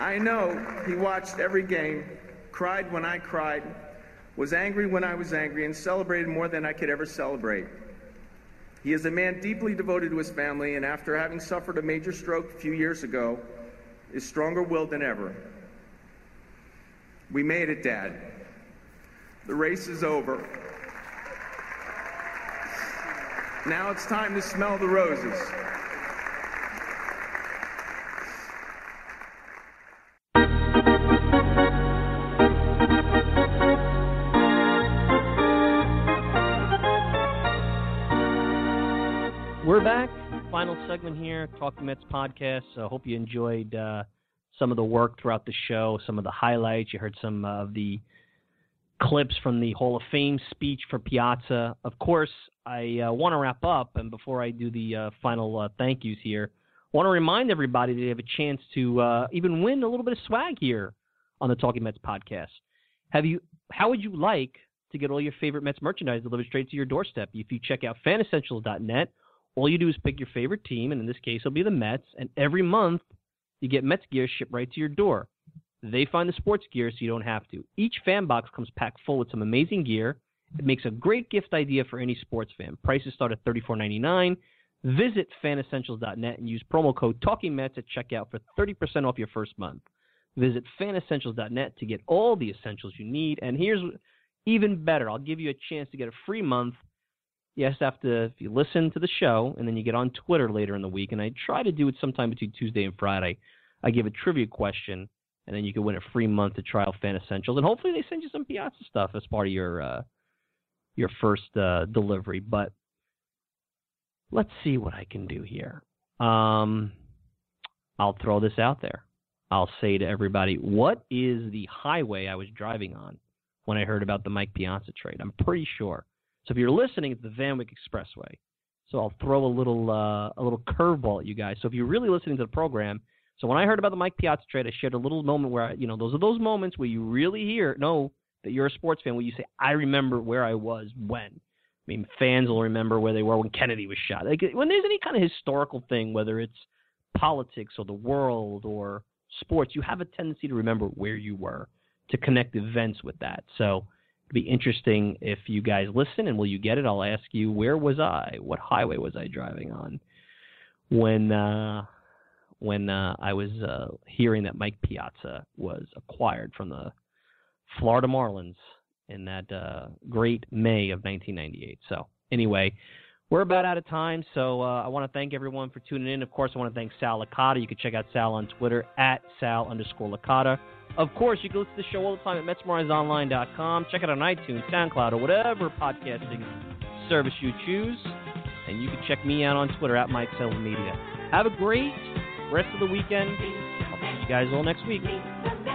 I know he watched every game, cried when I cried, was angry when I was angry, and celebrated more than I could ever celebrate. He is a man deeply devoted to his family, and after having suffered a major stroke a few years ago, is stronger-willed than ever. We made it, Dad. The race is over. Now it's time to smell the roses. We're back. Final segment here, Talking Mets podcast. I hope you enjoyed some of the work throughout the show, some of the highlights. You heard some of the clips from the Hall of Fame speech for Piazza. Of course, I want to wrap up, and before I do the final thank yous here, I want to remind everybody that they have a chance to even win a little bit of swag here on the Talking Mets podcast. How would you like to get all your favorite Mets merchandise delivered straight to your doorstep? If you check out fanessentials.net, all you do is pick your favorite team, and in this case, it'll be the Mets. And every month, you get Mets gear shipped right to your door. They find the sports gear so you don't have to. Each fan box comes packed full with some amazing gear. It makes a great gift idea for any sports fan. Prices start at $34.99. Visit fanessentials.net and use promo code TalkingMets at checkout for 30% off your first month. Visit fanessentials.net to get all the essentials you need. And here's even better. I'll give you a chance to get a free month. Yes, after if you listen to the show, and then you get on Twitter later in the week, and I try to do it sometime between Tuesday and Friday. I give a trivia question, and then you can win a free month to trial Fan Essentials. And hopefully they send you some Piazza stuff as part of your first delivery. But let's see what I can do here. I'll throw this out there. I'll say to everybody, what is the highway I was driving on when I heard about the Mike Piazza trade? I'm pretty sure. So if you're listening, it's the Van Wyck Expressway. So I'll throw a little curveball at you guys. So if you're really listening to the program, so when I heard about the Mike Piazza trade, I shared a little moment where, those are those moments where you really know that you're a sports fan, where you say, I remember where I was when. I mean, fans will remember where they were when Kennedy was shot. Like, when there's any kind of historical thing, whether it's politics or the world or sports, you have a tendency to remember where you were, to connect events with that. So it'd be interesting if you guys listen, and will you get it? I'll ask you, where was I? What highway was I driving on when I was hearing that Mike Piazza was acquired from the Florida Marlins in that great May of 1998. So anyway, we're about out of time, so I want to thank everyone for tuning in. Of course, I want to thank Sal Licata. You can check out Sal on Twitter, @Sal_Licata. Of course, you can listen to the show all the time at MetsMerizedOnline.com. Check it out on iTunes, SoundCloud, or whatever podcasting service you choose. And you can check me out on Twitter, @MikeSilvaMedia. Have a great rest of the weekend. I'll see you guys all next week.